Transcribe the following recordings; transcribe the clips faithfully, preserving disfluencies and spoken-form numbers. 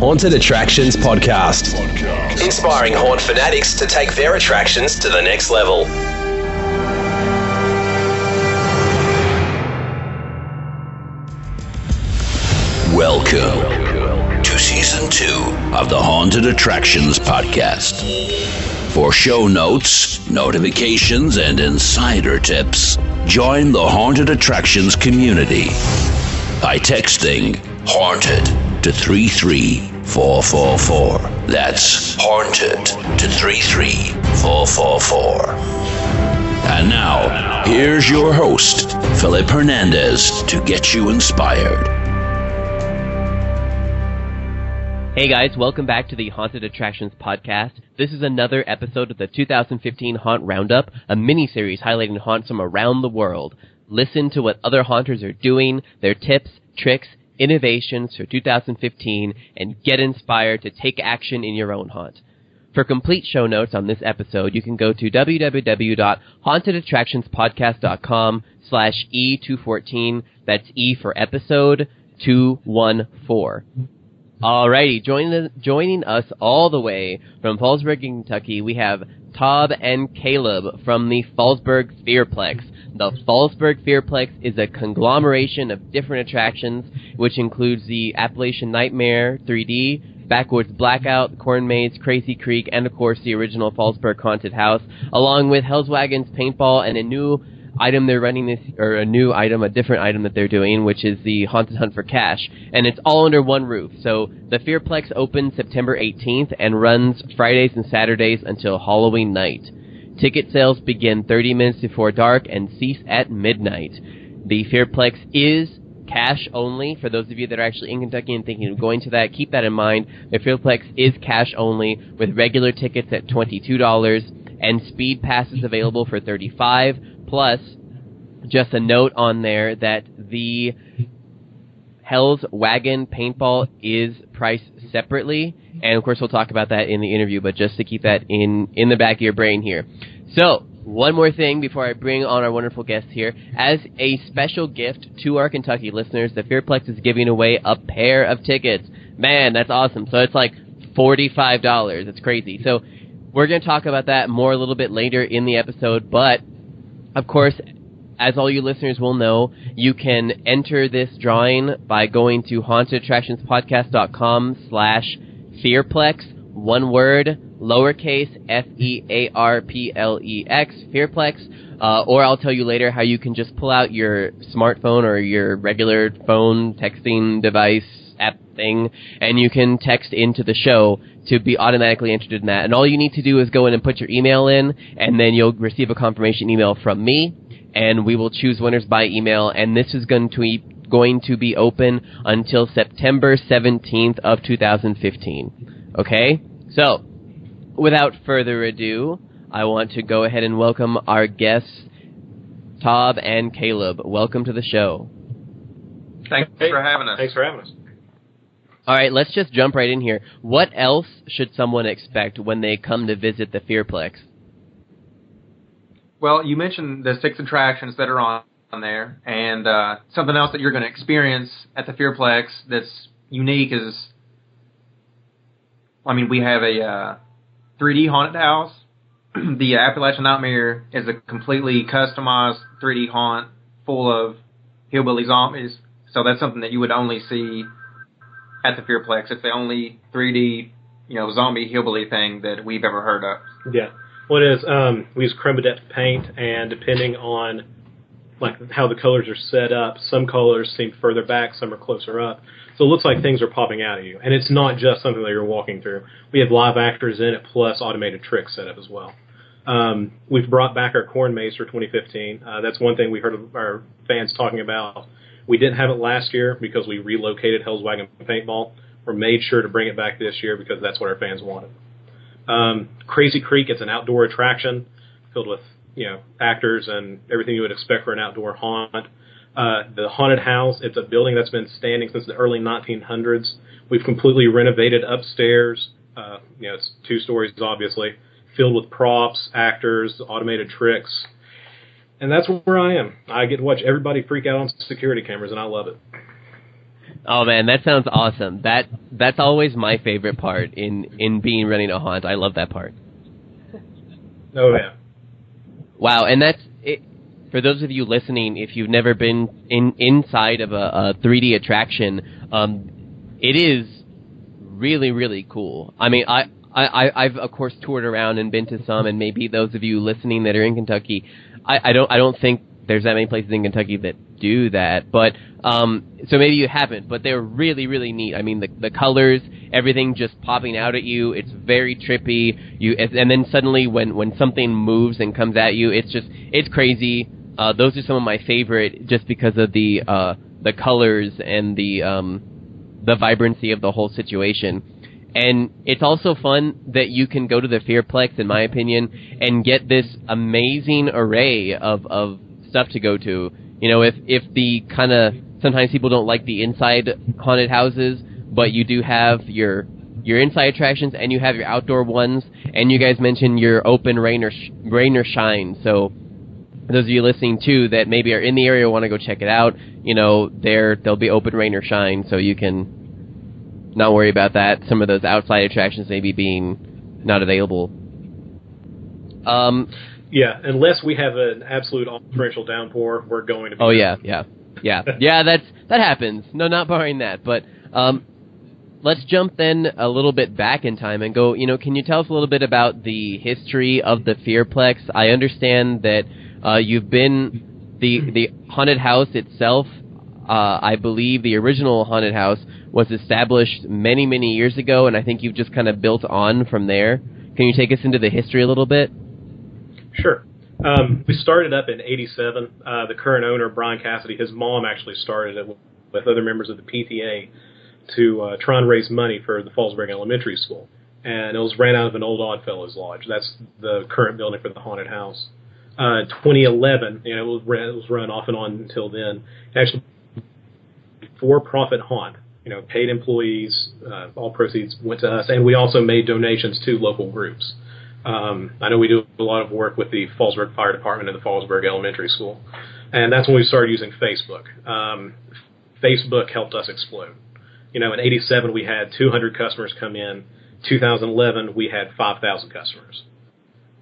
Haunted Attractions Podcast. Inspiring haunt fanatics to take their attractions to the next level. Welcome to Season two of the Haunted Attractions Podcast. For show notes, notifications, and insider tips, join the Haunted Attractions community by texting HAUNTED to three three four four four. That's HAUNTED to three three four four four. And now, here's your host, Philip Hernandez, to get you inspired. Hey guys, welcome back to the Haunted Attractions Podcast. This is another episode of the two thousand fifteen Haunt Roundup, a mini-series highlighting haunts from around the world. Listen to what other haunters are doing, their tips, tricks, innovations for two thousand fifteen, and get inspired to take action in your own haunt. For complete show notes on this episode, you can go to www.hauntedattractionspodcast.com slash E two fourteen. That's E for episode two one four. Alrighty, join the, joining us all the way from Fallsburg, Kentucky, we have Todd and Caleb from the Fallsburg Fearplex. The Fallsburg Fearplex is a conglomeration of different attractions, which includes the Appalachian Nightmare three D, Backwoods Blackout, Corn Maze, Crazy Creek, and of course the original Fallsburg Haunted House, along with Hell's Wagon's Paintball and a new item they're running this, or a new item, a different item that they're doing, which is the Haunted Hunt for Cash. And it's all under one roof. So the Fearplex opens September eighteenth and runs Fridays and Saturdays until Halloween night. Ticket sales begin thirty minutes before dark and cease at midnight. The Fearplex is cash only. For those of you that are actually in Kentucky and thinking of going to that, keep that in mind. The Fearplex is cash only, with regular tickets at twenty-two dollars and speed passes available for thirty-five dollars. Plus, just a note on there that the Hell's Wagon Paintball is priced separately, and of course we'll talk about that in the interview, but just to keep that in, in the back of your brain here. So, one more thing before I bring on our wonderful guests here. As a special gift to our Kentucky listeners, the Fearplex is giving away a pair of tickets. Man, that's awesome. So it's like forty-five dollars. It's crazy. So we're going to talk about that more a little bit later in the episode, but of course, as all you listeners will know, you can enter this drawing by going to hauntedattractionspodcast.com slash Fearplex, one word, lowercase, F E A R P L E X, Fearplex. Uh, or I'll tell you later how you can just pull out your smartphone or your regular phone texting device app thing, and you can text into the show to be automatically entered in that. And all you need to do is go in and put your email in, and then you'll receive a confirmation email from me. And we will choose winners by email, and this is going to be, going to be open until September seventeenth of two thousand fifteen. Okay? So, without further ado, I want to go ahead and welcome our guests, Todd and Caleb. Welcome to the show. Thanks for having us. Thanks for having us. All right, let's just jump right in here. What else should someone expect when they come to visit the Fearplex? Well, you mentioned the six attractions that are on, on there, and uh, something else that you're going to experience at the Fearplex that's unique is, I mean, we have a uh, three D haunted house. The Appalachian Nightmare is a completely customized three D haunt full of hillbilly zombies, so that's something that you would only see at the Fearplex. It's the only three D, you know, zombie hillbilly thing that we've ever heard of. Yeah. Well, it is, um, we use chroma-depth paint, and depending on like how the colors are set up, some colors seem further back, some are closer up. So it looks like things are popping out at you. And it's not just something that you're walking through. We have live actors in it, plus automated tricks set up as well. Um, we've brought back our corn maze for twenty fifteen. Uh, that's one thing we heard of our fans talking about. We didn't have it last year because we relocated Hell's Wagon Paintball. We made sure to bring it back this year because that's what our fans wanted. Um, Crazy Creek is an outdoor attraction filled with, you know, actors and everything you would expect for an outdoor haunt. Uh, the Haunted House, it's a building that's been standing since the early nineteen hundreds. We've completely renovated upstairs. Uh, you know, it's two stories, obviously, filled with props, actors, automated tricks. And that's where I am. I get to watch everybody freak out on security cameras, and I love it. Oh, man, that sounds awesome. That That's always my favorite part in, in being running a haunt. I love that part. Oh, yeah. Wow, and that's it. For those of you listening, if you've never been in inside of a, a three D attraction, um, it is really, really cool. I mean, I, I, I've of course toured around and been to some, and maybe those of you listening that are in Kentucky, I, I don't, I don't think there's that many places in Kentucky that do that, but um, so maybe you haven't. But they're really, really neat. I mean, the the colors, everything just popping out at you. It's very trippy. You and then suddenly when, when something moves and comes at you, it's just it's crazy. Uh, those are some of my favorite, just because of the uh, the colors and the um, the vibrancy of the whole situation. And it's also fun that you can go to the Fearplex, in my opinion, and get this amazing array of, of stuff to go to. You know, if, if the kind of, sometimes people don't like the inside haunted houses, but you do have your your inside attractions and you have your outdoor ones, and you guys mentioned your open rain or, sh- rain or shine. So those of you listening, too, that maybe are in the area want to go check it out, you know, there they'll be open rain or shine, so you can not worry about that. Some of those outside attractions maybe being not available. Um, yeah, unless we have an absolute torrential downpour, we're going to be... Oh, yeah, yeah, yeah. yeah, that's that happens. No, not barring that. But um, let's jump then a little bit back in time and go, you know, can you tell us a little bit about the history of the Fearplex? I understand that uh, you've been... The, the haunted house itself, uh, I believe the original haunted house was established many, many years ago, and I think you've just kind of built on from there. Can you take us into the history a little bit? Sure. Um, we started up in eighty-seven. Uh, the current owner, Brian Cassidy, his mom actually started it with other members of the P T A to uh, try and raise money for the Fallsburg Elementary School. And it was ran out of an old Oddfellows Lodge. That's the current building for the haunted house. Uh, twenty eleven, you know, it was run off and on until then. Actually, for-profit haunt. You know, paid employees, uh, all proceeds went to us, and we also made donations to local groups. Um, I know we do a lot of work with the Fallsburg Fire Department and the Fallsburg Elementary School, and that's when we started using Facebook. Um, Facebook helped us explode. You know, in eighty-seven, we had two hundred customers come in. two thousand eleven, we had five thousand customers.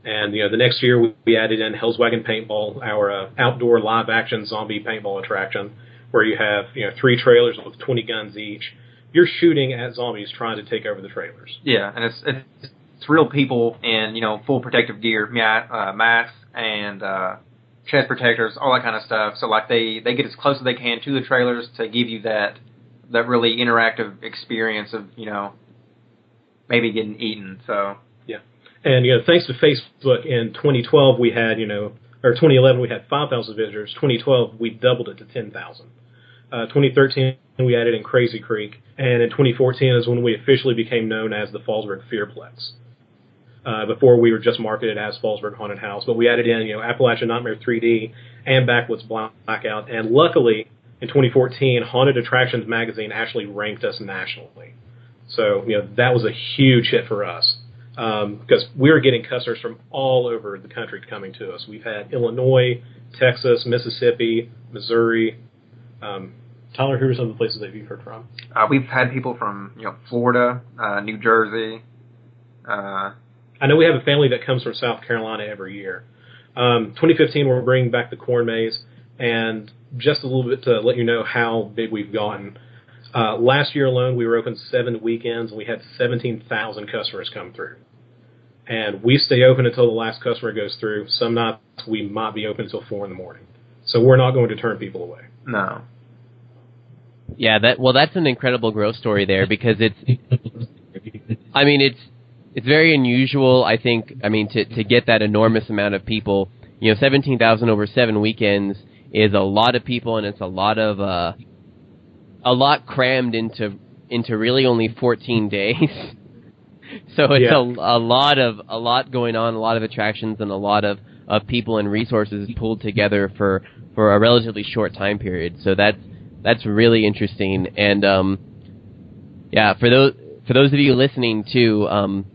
And, you know, the next year, we, we added in Hell's Wagon Paintball, our uh, outdoor live-action zombie paintball attraction, where you have, you know, three trailers with twenty guns each. You're shooting at zombies trying to take over the trailers. Yeah, and it's it's, it's real people in, you know, full protective gear, uh, masks and uh, chest protectors, all that kind of stuff. So, like, they, they get as close as they can to the trailers to give you that that really interactive experience of, you know, maybe getting eaten. So yeah. And, you know, thanks to Facebook, in twenty twelve we had, you know, or twenty eleven we had five thousand visitors. twenty twelve we doubled it to ten thousand. Uh, twenty thirteen, we added in Crazy Creek, and in twenty fourteen is when we officially became known as the Fallsburg Fearplex. Uh, before, we were just marketed as Fallsburg Haunted House, but we added in, you know, Appalachian Nightmare three D and Backwoods Blackout, and luckily, in twenty fourteen, Haunted Attractions Magazine actually ranked us nationally. So, you know, that was a huge hit for us, um, because we were getting customers from all over the country coming to us. We've had Illinois, Texas, Mississippi, Missouri, um, Tyler, who are some of the places that you've heard from? Uh, we've had people from, you know, Florida, uh, New Jersey. Uh, I know we have a family that comes from South Carolina every year. Um, twenty fifteen, we're bringing back the corn maze, and just a little bit to let you know how big we've gotten. Uh, last year alone, we were open seven weekends, and we had seventeen thousand customers come through. And we stay open until the last customer goes through. Some nights we might be open until four in the morning. So we're not going to turn people away. No. Yeah, that well, that's an incredible growth story there, because it's, I mean, it's it's very unusual, I think, I mean, to, to get that enormous amount of people. You know, seventeen thousand over seven weekends is a lot of people, and it's a lot of, uh, a lot crammed into into really only fourteen days. So it's yeah. a, a lot of a lot going on, a lot of attractions, and a lot of, of people and resources pulled together for, for a relatively short time period. So that's that's really interesting. And um, yeah, for those for those of you listening too, um,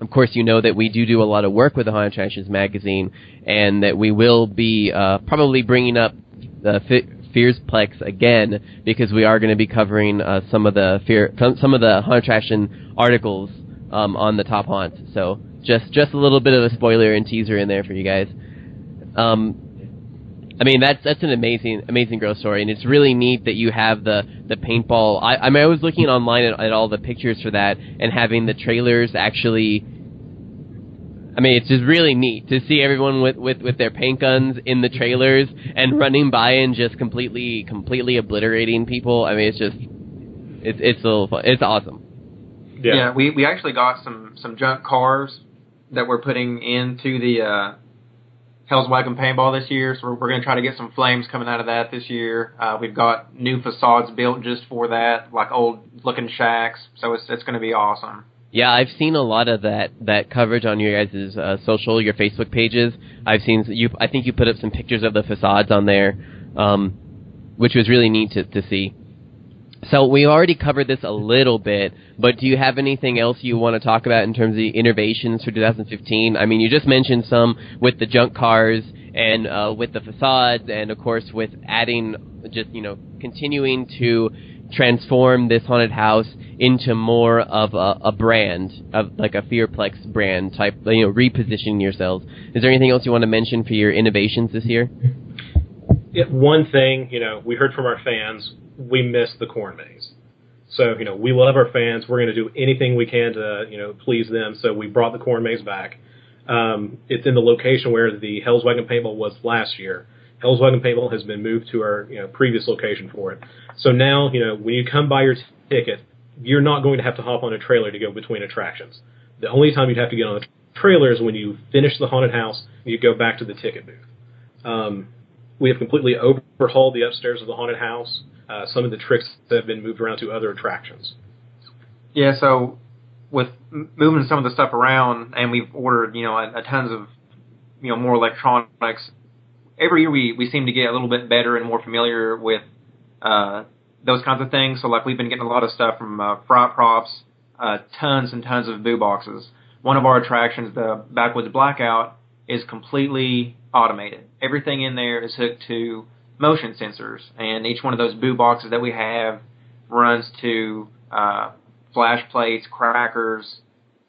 of course you know that we do do a lot of work with the Haunted Attractions magazine, and that we will be uh, probably bringing up the Fi- Fearplex again, because we are going to be covering uh, some of the fear some of the Haunted Attraction articles. Um, on the top haunts, so just just a little bit of a spoiler and teaser in there for you guys. Um, I mean that's that's an amazing amazing growth story, and it's really neat that you have the the paintball. I, I mean I was looking online at, at all the pictures for that, and having the trailers actually. I mean, it's just really neat to see everyone with, with, with their paint guns in the trailers and running by and just completely completely obliterating people. I mean, it's just it's it's a little fun. It's awesome. Yeah. yeah, we we actually got some, some junk cars that we're putting into the uh, Hell's Wagon paintball this year, so we're, we're going to try to get some flames coming out of that this year. Uh, we've got new facades built just for that, like old-looking shacks, so it's it's going to be awesome. Yeah, I've seen a lot of that, that coverage on your guys' uh, social, your Facebook pages. I've seen you. I think you put up some pictures of the facades on there, um, which was really neat to, to see. So we already covered this a little bit, but do you have anything else you want to talk about in terms of the innovations for two thousand fifteen? I mean, you just mentioned some with the junk cars and uh, with the facades, and of course with adding, just, you know, continuing to transform this haunted house into more of a, a brand, of like a Fearplex brand type, you know, repositioning yourselves. Is there anything else you want to mention for your innovations this year? Yeah, one thing, you know, we heard from our fans. We miss the corn maze. So, you know, we love our fans. We're going to do anything we can to, you know, please them. So we brought the corn maze back. Um, it's in the location where the Hell's Wagon paintball was last year. Hell's Wagon paintball has been moved to our, you know, previous location for it. So now, you know, when you come buy your t- ticket, you're not going to have to hop on a trailer to go between attractions. The only time you'd have to get on a trailer is when you finish the haunted house and you go back to the ticket booth. Um, we have completely overhauled the upstairs of the haunted house. Uh, some of the tricks that have been moved around to other attractions. Yeah, so with m- moving some of the stuff around, and we've ordered, you know, a, a tons of, you know, more electronics. Every year we, we seem to get a little bit better and more familiar with uh, those kinds of things. So, like, we've been getting a lot of stuff from uh, Fright Props, uh, tons and tons of boo boxes. One of our attractions, the Backwoods Blackout, is completely automated. Everything in there is hooked to motion sensors, and each one of those boo boxes that we have runs to uh, flash plates, crackers,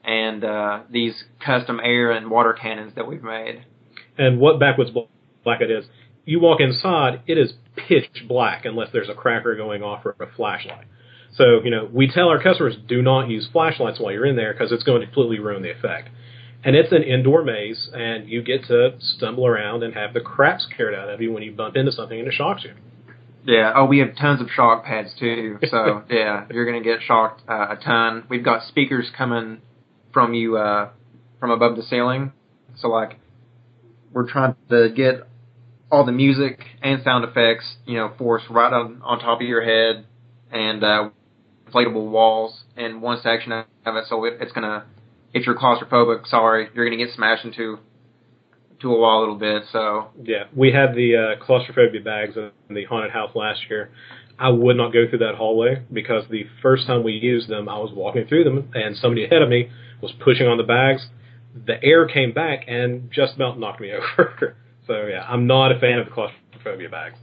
and uh, these custom air and water cannons that we've made. And what Backwoods Blackout is, you walk inside, it is pitch black unless there's a cracker going off or a flashlight. So, you know, we tell our customers, do not use flashlights while you're in there, because it's going to completely ruin the effect. And it's an indoor maze, and you get to stumble around and have the crap scared out of you when you bump into something and it shocks you. Yeah. Oh, we have tons of shock pads, too. So, yeah, you're going to get shocked uh, a ton. We've got speakers coming from you uh, from above the ceiling. So, like, we're trying to get all the music and sound effects, you know, forced right on, on top of your head, and uh, inflatable walls and one section of it. So it, it's going to... If you're claustrophobic, sorry, you're going to get smashed into to a wall a little bit. So yeah, we had the uh, claustrophobia bags in the haunted house last year. I would not go through that hallway, because the first time we used them, I was walking through them, and somebody ahead of me was pushing on the bags. The air came back and just about knocked me over. So yeah, I'm not a fan of the claustrophobia bags.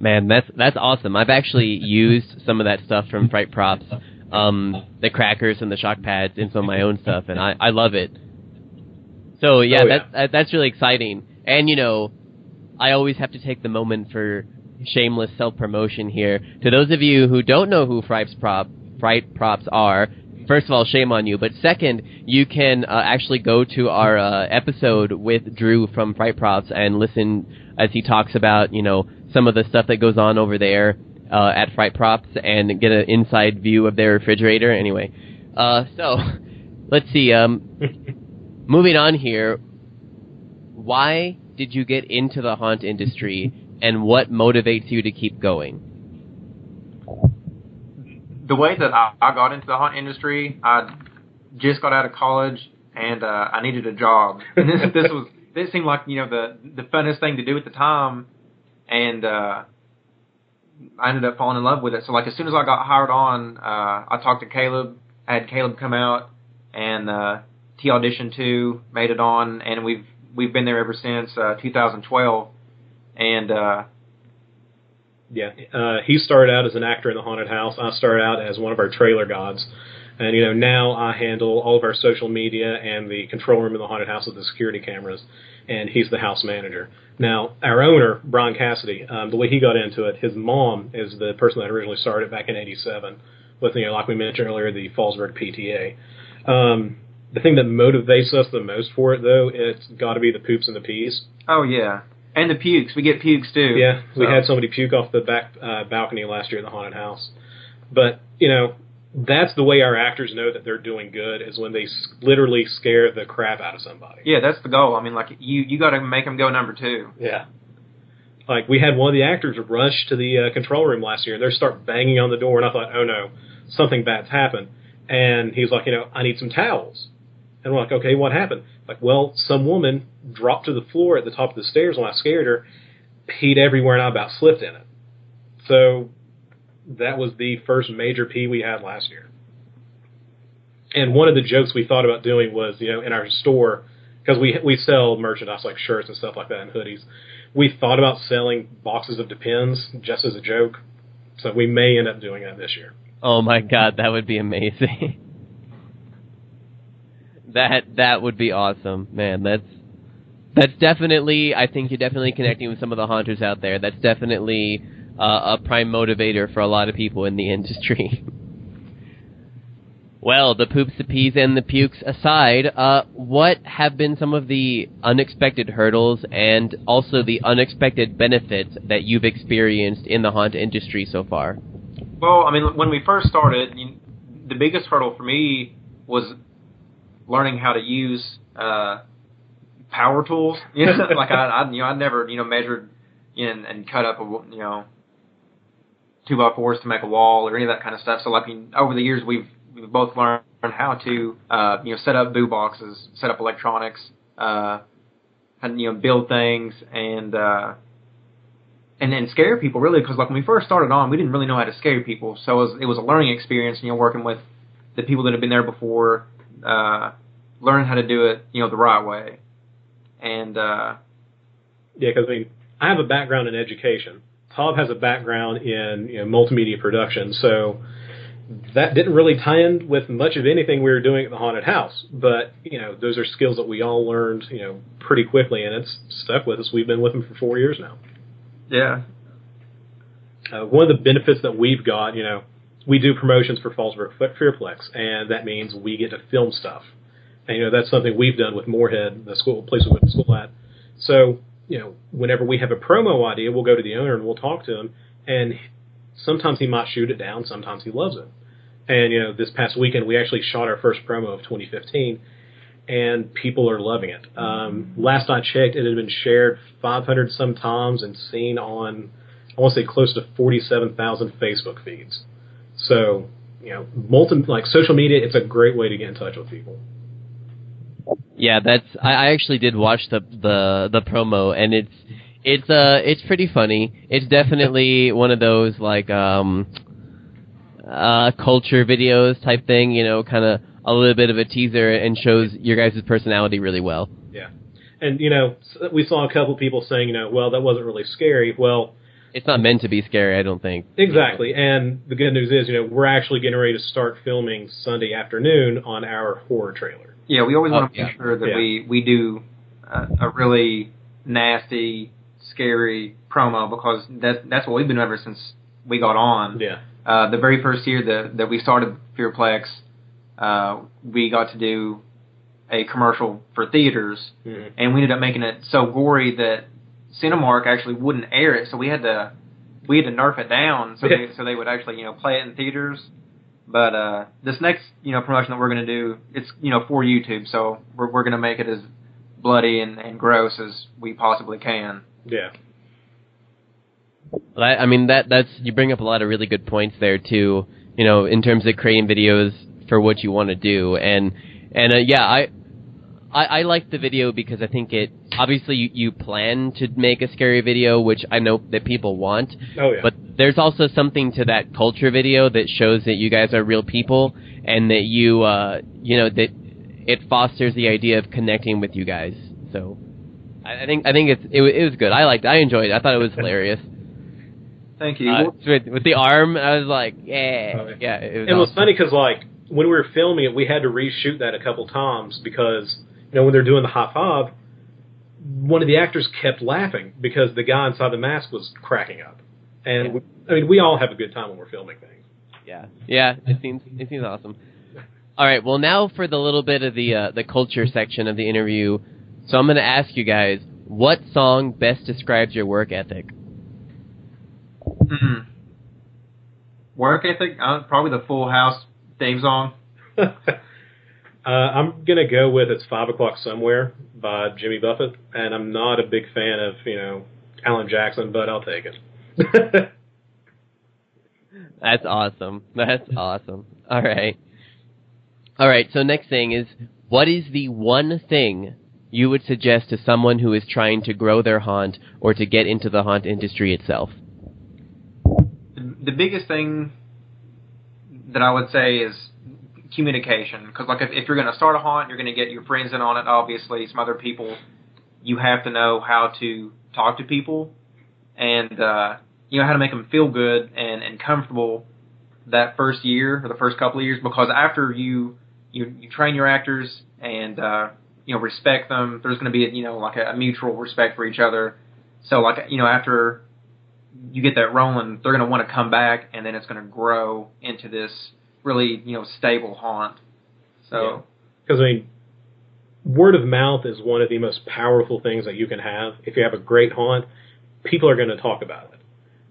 Man, that's that's awesome. I've actually used some of that stuff from Fright Props. Um, the crackers and the shock pads and some of my own stuff, and I, I love it. So yeah, oh, yeah. That's, that's really exciting. And you know, I always have to take the moment for shameless self-promotion here. To those of you who don't know who Fright Prop, Fright Props are, first of all, shame on you. But second, you can uh, actually go to our uh, episode with Drew from Fright Props and listen as he talks about, you know, some of the stuff that goes on over there uh, at Fright Props and get an inside view of their refrigerator. Anyway, uh, so let's see. Um, moving on here, why did you get into the haunt industry, and what motivates you to keep going? The way that I, I got into the haunt industry, I just got out of college and uh, I needed a job. And this this was this seemed like, you know, the the funnest thing to do at the time, and uh, I ended up falling in love with it. So like as soon as I got hired on, uh, I talked to Caleb, I had Caleb come out, and uh, he auditioned too, made it on, and we've we've been there ever since uh, two thousand twelve, and. Uh, Yeah, uh, he started out as an actor in the haunted house. I started out as one of our trailer gods, and you know now I handle all of our social media and the control room in the haunted house with the security cameras, and he's the house manager. Now our owner, Brian Cassidy, um, the way he got into it, his mom is the person that originally started back in eighty-seven with, you know, like we mentioned earlier, the Fallsburg P T A. Um, the thing that motivates us the most for it, though, it's got to be the poops and the peas. Oh yeah. And the pukes. We get pukes, too. Yeah, we so. had somebody puke off the back uh, balcony last year in the haunted house. But, you know, that's the way our actors know that they're doing good, is when they s- literally scare the crap out of somebody. Yeah, that's the goal. I mean, like, you, you got to make them go number two. Yeah. Like, we had one of the actors rush to the uh, control room last year, and they start banging on the door, and I thought, oh, no, something bad's happened. And he's like, you know, I need some towels. And we're like, okay, what happened? Like, well, some woman dropped to the floor at the top of the stairs when I scared her, peed everywhere, and I about slipped in it. So that was the first major pee we had last year. And one of the jokes we thought about doing was, you know, in our store, because we we sell merchandise like shirts and stuff like that and hoodies, we thought about selling boxes of Depends just as a joke. So we may end up doing that this year. Oh, my God, that would be amazing. That that would be awesome, man. That's that's definitely. I think you're definitely connecting with some of the haunters out there. That's definitely uh, a prime motivator for a lot of people in the industry. Well, the poops, the peas, and the pukes aside, uh, what have been some of the unexpected hurdles and also the unexpected benefits that you've experienced in the haunt industry so far? Well, I mean, when we first started, you, the biggest hurdle for me was learning how to use uh, power tools, you know, like I, I, you know, I never, you know, measured in and cut up, a, you know, two by fours to make a wall or any of that kind of stuff. So, like I mean, over the years, we've we've both learned how to, uh, you know, set up boo boxes, set up electronics, uh, and you know, build things, and uh, and then scare people really, because like when we first started on, we didn't really know how to scare people, so it was, it was a learning experience, you know, working with the people that have been there before. Uh, learn how to do it, you know, the right way. And, uh... yeah, because, I mean, I have a background in education. Todd has a background in, you know, multimedia production, so that didn't really tie in with much of anything we were doing at the haunted house. But, you know, those are skills that we all learned, you know, pretty quickly, and it's stuck with us. We've been with them for four years now. Yeah. Uh, one of the benefits that we've got, you know, we do promotions for Fallsburg Fearplex, and that means we get to film stuff. And, you know, that's something we've done with Moorhead, the school place we went to school at. So, you know, whenever we have a promo idea, we'll go to the owner and we'll talk to him, and sometimes he might shoot it down, sometimes he loves it. And, you know, this past weekend we actually shot our first promo of twenty fifteen, and people are loving it. Um, last I checked, it had been shared five hundred some times and seen on, I want to say, close to forty-seven thousand Facebook feeds. So, you know, multi, like social media, it's a great way to get in touch with people. Yeah, that's. I, I actually did watch the the the promo, and it's it's uh it's pretty funny. It's definitely one of those like um uh culture videos type thing, you know, kind of a little bit of a teaser, and shows your guys' personality really well. Yeah, and you know, we saw a couple people saying, you know, well, that wasn't really scary. Well. It's not meant to be scary, I don't think. Exactly, and the good news is, you know, we're actually getting ready to start filming Sunday afternoon on our horror trailer. Yeah, we always oh, want to yeah. make sure that yeah. we, we do a, a really nasty, scary promo, because that's, that's what we've been ever since we got on. Yeah. Uh, the very first year that, that we started Fearplex, uh, we got to do a commercial for theaters, mm-hmm. and we ended up making it so gory that Cinemark actually wouldn't air it, so we had to we had to nerf it down, so yeah. they, so they would actually, you know, play it in theaters. But uh, this next, you know, promotion that we're going to do, it's, you know, for YouTube, so we're we're going to make it as bloody and, and gross as we possibly can. Yeah. Well, I, I mean, that that's you bring up a lot of really good points there too. You know, in terms of creating videos for what you want to do, and and uh, yeah, I, I I like the video because I think it obviously you, you plan to make a scary video, which I know that people want. Oh yeah. But there's also something to that culture video that shows that you guys are real people and that you uh you know that it fosters the idea of connecting with you guys. So I think I think it's it, it was good. I liked it. I enjoyed it. I thought it was hilarious. Thank you. Uh, with, with the arm, I was like, yeah, oh, yeah. yeah it was and awesome. It was funny because like when we were filming it, we had to reshoot that a couple times because you know when they're doing the high five, one of the actors kept laughing because the guy inside the mask was cracking up, and yeah. we, I mean we all have a good time when we're filming things. Yeah, yeah, it seems it seems awesome. All right, well now for the little bit of the uh, the culture section of the interview. So I'm going to ask you guys, what song best describes your work ethic? Mm-hmm. Work ethic? Uh, probably the Full House theme song. uh, I'm going to go with It's five o'clock Somewhere by Jimmy Buffett, and I'm not a big fan of, you know, Alan Jackson, but I'll take it. That's awesome. That's awesome. All right. All right, so next thing is, what is the one thing you would suggest to someone who is trying to grow their haunt or to get into the haunt industry itself? The, the biggest thing that I would say is communication. Because like if, if you're going to start a haunt, you're going to get your friends in on it, obviously, some other people. You have to know how to talk to people and uh, you know how to make them feel good and, and comfortable that first year or the first couple of years. Because after you, you, you train your actors and uh, – you know, respect them. There's going to be, you know, like a, a mutual respect for each other. So, like, you know, after you get that rolling, they're going to want to come back, and then it's going to grow into this really, you know, stable haunt. So, because, yeah. I mean, word of mouth is one of the most powerful things that you can have. If you have a great haunt, people are going to talk about it.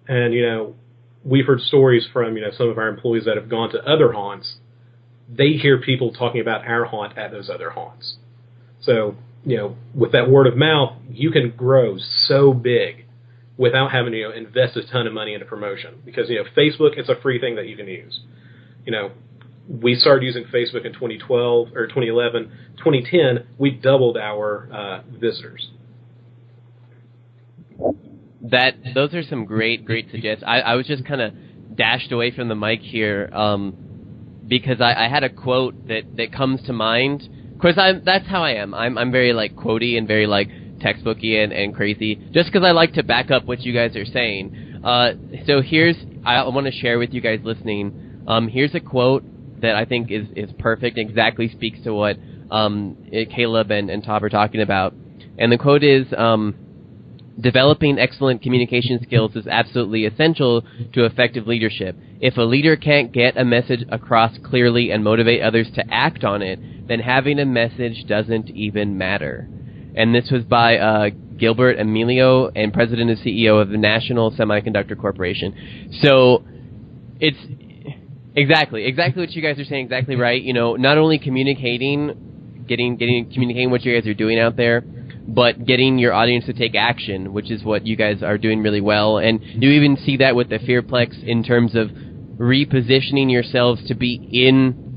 And, you know, we've heard stories from, you know, some of our employees that have gone to other haunts. They hear people talking about our haunt at those other haunts. So, you know, with that word of mouth, you can grow so big without having to, you know, invest a ton of money into promotion. Because, you know, Facebook, it's a free thing that you can use. You know, we started using Facebook in twenty twelve or twenty eleven. twenty ten, we doubled our uh, visitors. That Those are some great, great suggestions. I, I was just kind of dashed away from the mic here um, because I, I had a quote that, that comes to mind. Of course, I'm, that's how I am. I'm I'm very, like, quotey and very, like, textbooky and, and crazy, just because I like to back up what you guys are saying. Uh, so here's – I want to share with you guys listening. Um, here's a quote that I think is, is perfect, exactly speaks to what um, Caleb and, and Todd are talking about. And the quote is, um, developing excellent communication skills is absolutely essential to effective leadership. If a leader can't get a message across clearly and motivate others to act on it, then having a message doesn't even matter. And this was by uh, Gilbert Emilio, and president and C E O of the National Semiconductor Corporation. So it's exactly, exactly what you guys are saying, exactly right. You know, not only communicating, getting, getting, communicating what you guys are doing out there, but getting your audience to take action, which is what you guys are doing really well. And you even see that with the Fearplex in terms of repositioning yourselves to be in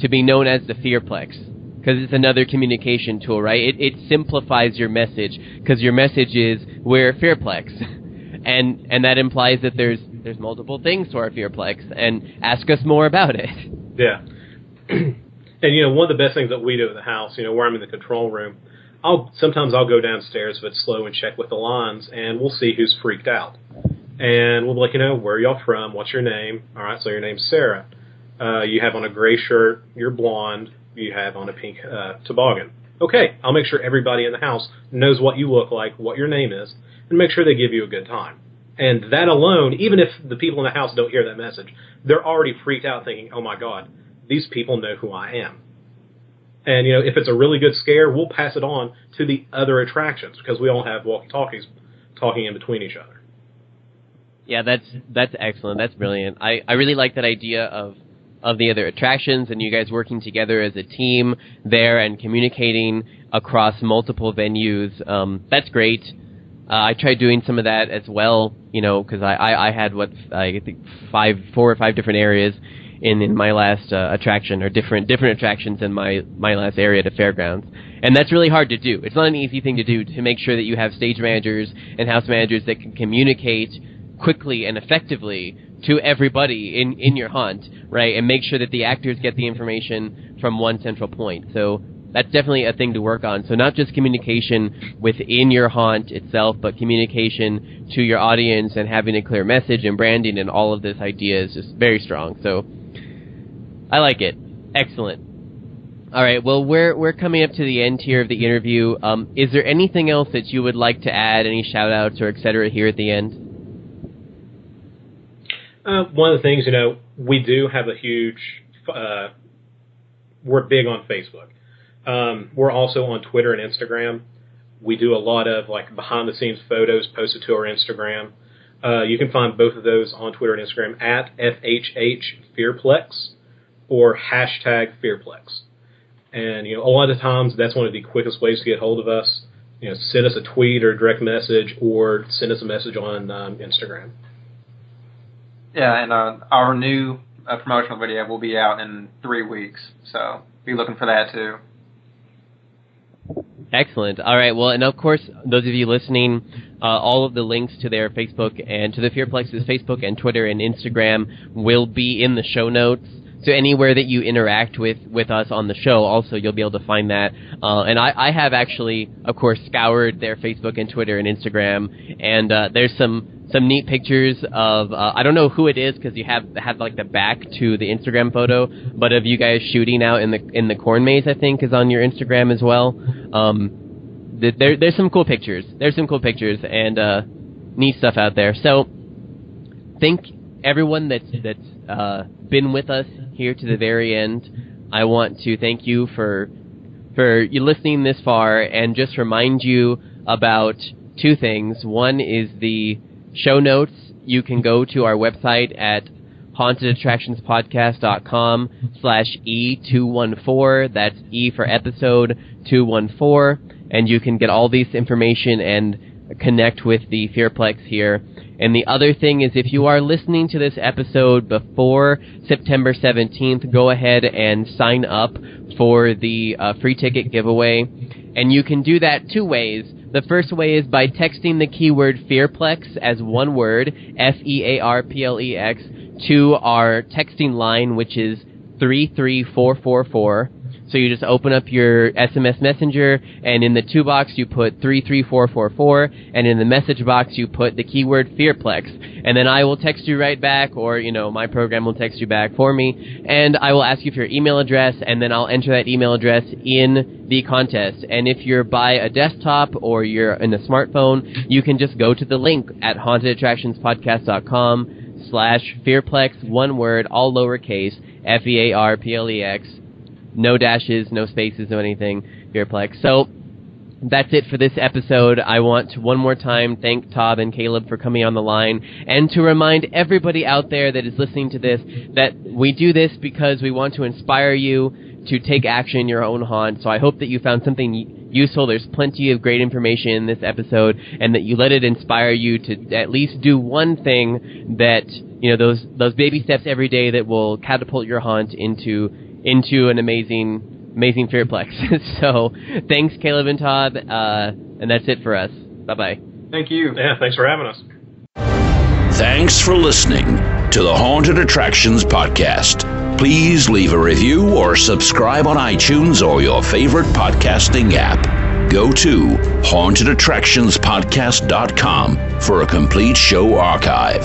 to be known as the Fearplex, because it's another communication tool, right? It, it simplifies your message, because your message is, we're Fearplex. and and that implies that there's there's multiple things to our Fearplex, and ask us more about it. Yeah. And, you know, one of the best things that we do in the house, you know, where I'm in the control room, I'll sometimes I'll go downstairs if it's slow and check with the lines, and we'll see who's freaked out. And we'll be like, you know, where are y'all from? What's your name? All right, so your name's Sarah. Uh, you have on a gray shirt, you're blonde, you have on a pink uh, toboggan. okay, I'll make sure everybody in the house knows what you look like, what your name is, and make sure they give you a good time. And that alone, even if the people in the house don't hear that message, they're already freaked out thinking, oh my God, these people know who I am. And, you know, if it's a really good scare, we'll pass it on to the other attractions because we all have walkie-talkies talking in between each other. Yeah, that's that's excellent. That's brilliant. I, I really like that idea of, of the other attractions and you guys working together as a team there and communicating across multiple venues. Um, that's great. Uh, I tried doing some of that as well, you know, because I, I, I had, what, I think five, four or five different areas in, in my last uh, attraction, or different different attractions in my, my last area to Fairgrounds. And that's really hard to do. It's not an easy thing to do, to make sure that you have stage managers and house managers that can communicate quickly and effectively to everybody in, in your haunt, right, and make sure that the actors get the information from one central point. So that's definitely a thing to work on. So not just communication within your haunt itself, but communication to your audience and having a clear message and branding and all of this idea is just very strong. So I like it. Excellent. All right, well, we're we're coming up to the end here of the interview. Um, is there anything else that you would like to add, any shout-outs or et cetera here at the end? Uh, one of the things, you know, we do have a huge uh, – we're big on Facebook. Um, we're also on Twitter and Instagram. We do a lot of, like, behind-the-scenes photos posted to our Instagram. Uh, you can find both of those on Twitter and Instagram at F H H Fearplex or hashtag Fearplex. And, you know, a lot of times that's one of the quickest ways to get hold of us. You know, send us a tweet or a direct message or send us a message on um, Instagram. Yeah, and uh, our new uh, promotional video will be out in three weeks, so be looking for that too. Excellent. All right, well, and of course, those of you listening, uh, all of the links to their Facebook and to the Fearplex's Facebook and Twitter and Instagram will be in the show notes. So anywhere that you interact with, with us on the show, also, you'll be able to find that. Uh, and I, I have actually, of course, scoured their Facebook and Twitter and Instagram, and uh, there's some... some neat pictures of, uh, I don't know who it is because you have, have like the back to the Instagram photo, but of you guys shooting out in the, in the corn maze, I think is on your Instagram as well. Um, th- there, there's some cool pictures. There's some cool pictures and, uh, neat stuff out there. So thank everyone that's, that's, uh, been with us here to the very end. I want to thank you for, for you listening this far and just remind you about two things. One is the show notes. You can go to our website at hauntedattractionspodcast.com slash E two fourteen. That's E for episode two one four. And you can get all this information and connect with the Fearplex here. And the other thing is if you are listening to this episode before September seventeenth, go ahead and sign up for the uh, free ticket giveaway. And you can do that two ways. The first way is by texting the keyword Fearplex as one word, F E A R P L E X, to our texting line, which is three three four four four. So you just open up your S M S messenger, and in the two box you put three three four four four, and in the message box you put the keyword Fearplex. And then I will text you right back, or, you know, my program will text you back for me, and I will ask you for your email address, and then I'll enter that email address in the contest. And if you're by a desktop or you're in a smartphone, you can just go to the link at hauntedattractionspodcast.com slash Fearplex, one word, all lowercase, F E A R P L E X, no dashes, no spaces, no anything, Fearplex. So that's it for this episode. I want to one more time thank Todd and Caleb for coming on the line and to remind everybody out there that is listening to this that we do this because we want to inspire you to take action in your own haunt. So I hope that you found something useful. There's plenty of great information in this episode and that you let it inspire you to at least do one thing that, you know, those those baby steps every day that will catapult your haunt into into an amazing, amazing Fearplex. So thanks, Caleb and Todd. Uh, and that's it for us. Bye-bye. Thank you. Yeah, thanks for having us. Thanks for listening to the Haunted Attractions Podcast. Please leave a review or subscribe on iTunes or your favorite podcasting app. Go to haunted attractions podcast dot com for a complete show archive.